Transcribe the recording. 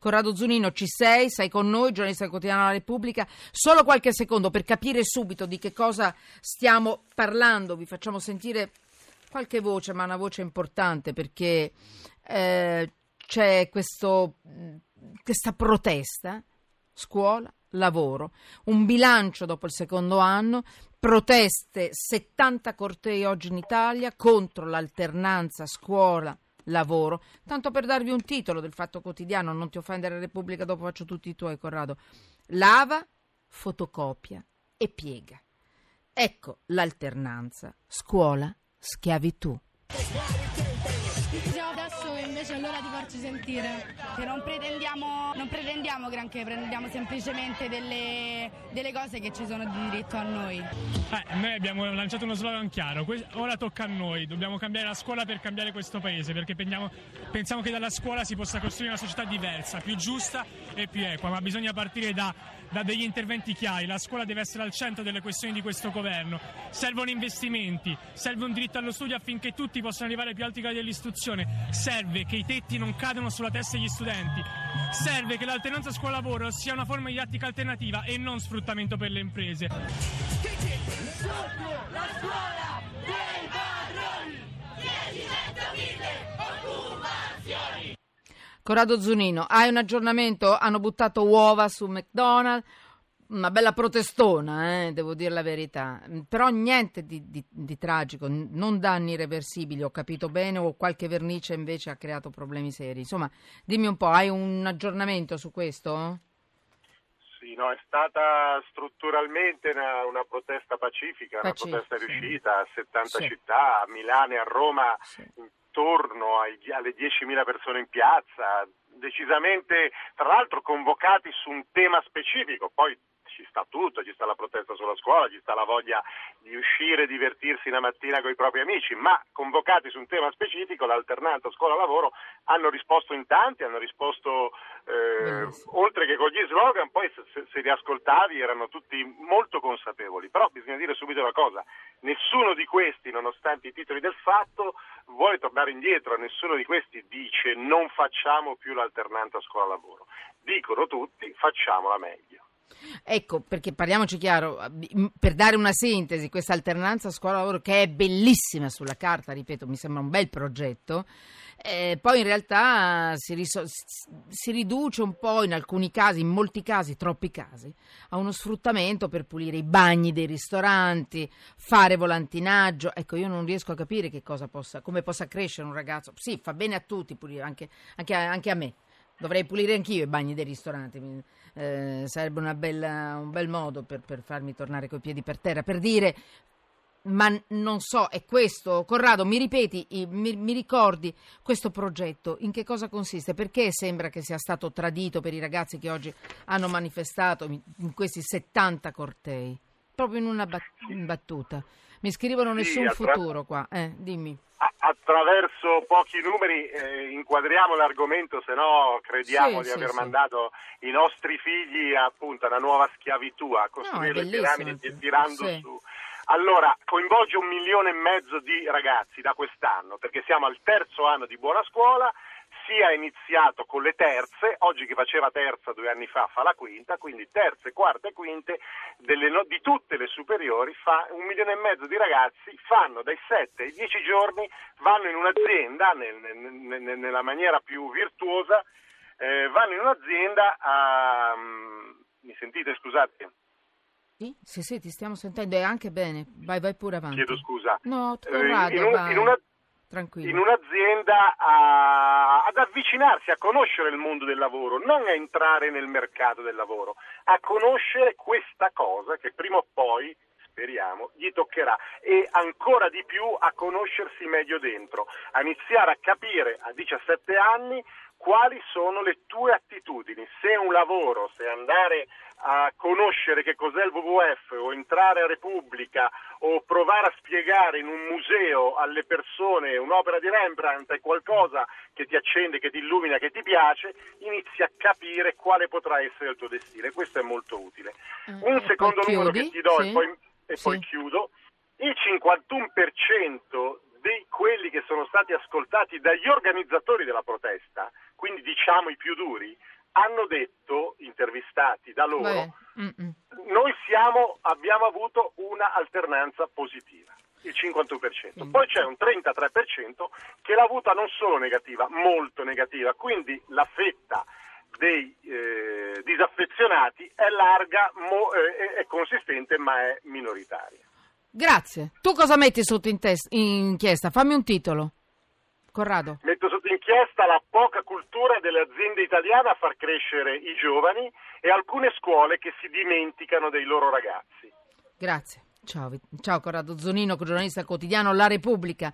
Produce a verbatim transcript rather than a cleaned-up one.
Corrado Zunino, C sei, sei con noi, giornalista del quotidiano La Repubblica. Solo qualche secondo per capire subito di che cosa stiamo parlando. Vi facciamo sentire qualche voce, ma una voce importante, perché eh, c'è questo, questa protesta, scuola, lavoro, un bilancio dopo il secondo anno, proteste, settanta cortei oggi in Italia contro l'alternanza scuola lavoro, tanto per darvi un titolo del Fatto Quotidiano, non ti offendere Repubblica, dopo faccio tutti i tuoi, Corrado. Lava, fotocopia e piega. Ecco l'alternanza, scuola, schiavitù. Diciamo adesso invece è l'ora di farci sentire, che non pretendiamo, non pretendiamo granché, prendiamo semplicemente delle, delle cose che ci sono di diritto a noi. Eh, noi abbiamo lanciato uno slogan chiaro, que- ora tocca a noi, dobbiamo cambiare la scuola per cambiare questo paese, perché pendiamo, pensiamo che dalla scuola si possa costruire una società diversa, più giusta e più equa, ma bisogna partire da, da degli interventi chiari, la scuola deve essere al centro delle questioni di questo governo, servono investimenti, serve un diritto allo studio affinché tutti possano arrivare ai più alti gradi dell'istruzione, serve che i tetti non cadano sulla testa degli studenti, serve che l'alternanza scuola-lavoro sia una forma didattica alternativa e non sfruttamento per le imprese. Corrado Zunino, hai un aggiornamento? Hanno buttato uova su McDonald's, una bella protestona, eh, devo dire la verità, però niente di, di, di tragico, non danni irreversibili, ho capito bene, o qualche vernice invece ha creato problemi seri. Insomma, dimmi un po', hai un aggiornamento su questo? Sì, no, è stata strutturalmente una, una protesta pacifica, pacifica, una protesta riuscita a settanta sì. città, a Milano e a Roma, sì. intorno ai, alle diecimila persone in piazza, decisamente, tra l'altro, convocati su un tema specifico, poi ci sta tutto, ci sta la protesta sulla scuola, ci sta la voglia di uscire, divertirsi la mattina con i propri amici, ma convocati su un tema specifico, l'alternanza scuola-lavoro, hanno risposto in tanti, hanno risposto eh, oltre che con gli slogan, poi se, se li ascoltavi erano tutti molto consapevoli, però bisogna dire subito una cosa, nessuno di questi, nonostante i titoli del Fatto, vuole tornare indietro, nessuno di questi dice non facciamo più l'alternanza scuola-lavoro, dicono tutti facciamola meglio. Ecco, perché parliamoci chiaro, per dare una sintesi, questa alternanza scuola-lavoro che è bellissima sulla carta, ripeto, mi sembra un bel progetto, eh, poi in realtà si, riso- si riduce un po' in alcuni casi, in molti casi, troppi casi, a uno sfruttamento per pulire i bagni dei ristoranti, fare volantinaggio. Ecco, io non riesco a capire che cosa possa, come possa crescere un ragazzo. Sì, fa bene a tutti pulire, anche, anche, a, anche a me. Dovrei pulire anch'io i bagni dei ristoranti, eh, sarebbe una bella, un bel modo per, per farmi tornare coi piedi per terra, per dire, ma non so, è questo. Corrado, mi ripeti, mi, mi ricordi questo progetto, in che cosa consiste? Perché sembra che sia stato tradito per i ragazzi che oggi hanno manifestato in questi settanta cortei, proprio in una battuta. Mi scrivono nessun futuro qua, eh, dimmi. Attraverso pochi numeri eh, inquadriamo l'argomento, se no crediamo sì, di aver sì, mandato sì. i nostri figli appunto a una nuova schiavitù, a costruire no, le piramidi e tirando sì. su. Allora, coinvolge un milione e mezzo di ragazzi da quest'anno, perché siamo al terzo anno di Buona Scuola, sia iniziato con le terze, oggi che faceva terza due anni fa fa la quinta, quindi terze, quarte e quinte delle no, di tutte le superiori, fa un milione e mezzo di ragazzi, fanno dai sette ai dieci giorni, vanno in un'azienda nel, nel, nel, nella maniera più virtuosa, eh, vanno in un'azienda a... mi sentite, scusate? Sì, sì, sì, ti stiamo sentendo e anche bene, vai, vai pure avanti. Chiedo scusa. No, tu eh, radio, in, un, in una Tranquillo. In un'azienda a, ad avvicinarsi, a conoscere il mondo del lavoro, non a entrare nel mercato del lavoro, a conoscere questa cosa che prima o poi, speriamo, gli toccherà, e ancora di più a conoscersi meglio dentro, a iniziare a capire a diciassette anni quali sono le tue attitudini, se un lavoro, se andare a conoscere che cos'è il W W F o entrare a Repubblica o provare a spiegare in un museo alle persone un'opera di Rembrandt è qualcosa che ti accende, che ti illumina, che ti piace, inizi a capire quale potrà essere il tuo destino, questo è molto utile. Un e secondo numero chiudi, che ti do sì, e, poi, e sì. poi chiudo, il cinquantuno per cento di quelli che sono stati ascoltati dagli organizzatori della protesta, quindi diciamo i più duri, hanno detto, intervistati da loro, Beh, noi siamo, abbiamo avuto una alternanza positiva, il cinquantuno per cento. Poi c'è un trentatré per cento che l'ha avuta non solo negativa, molto negativa, quindi la fetta dei eh, disaffezionati è larga, mo, eh, è consistente, ma è minoritaria. Grazie. Tu cosa metti sotto in tes- inchiesta? Fammi un titolo, Corrado. Metto sotto inchiesta la poca cultura delle aziende italiane a far crescere i giovani e alcune scuole che si dimenticano dei loro ragazzi. Grazie. Ciao, ciao Corrado Zunino, giornalista quotidiano La Repubblica.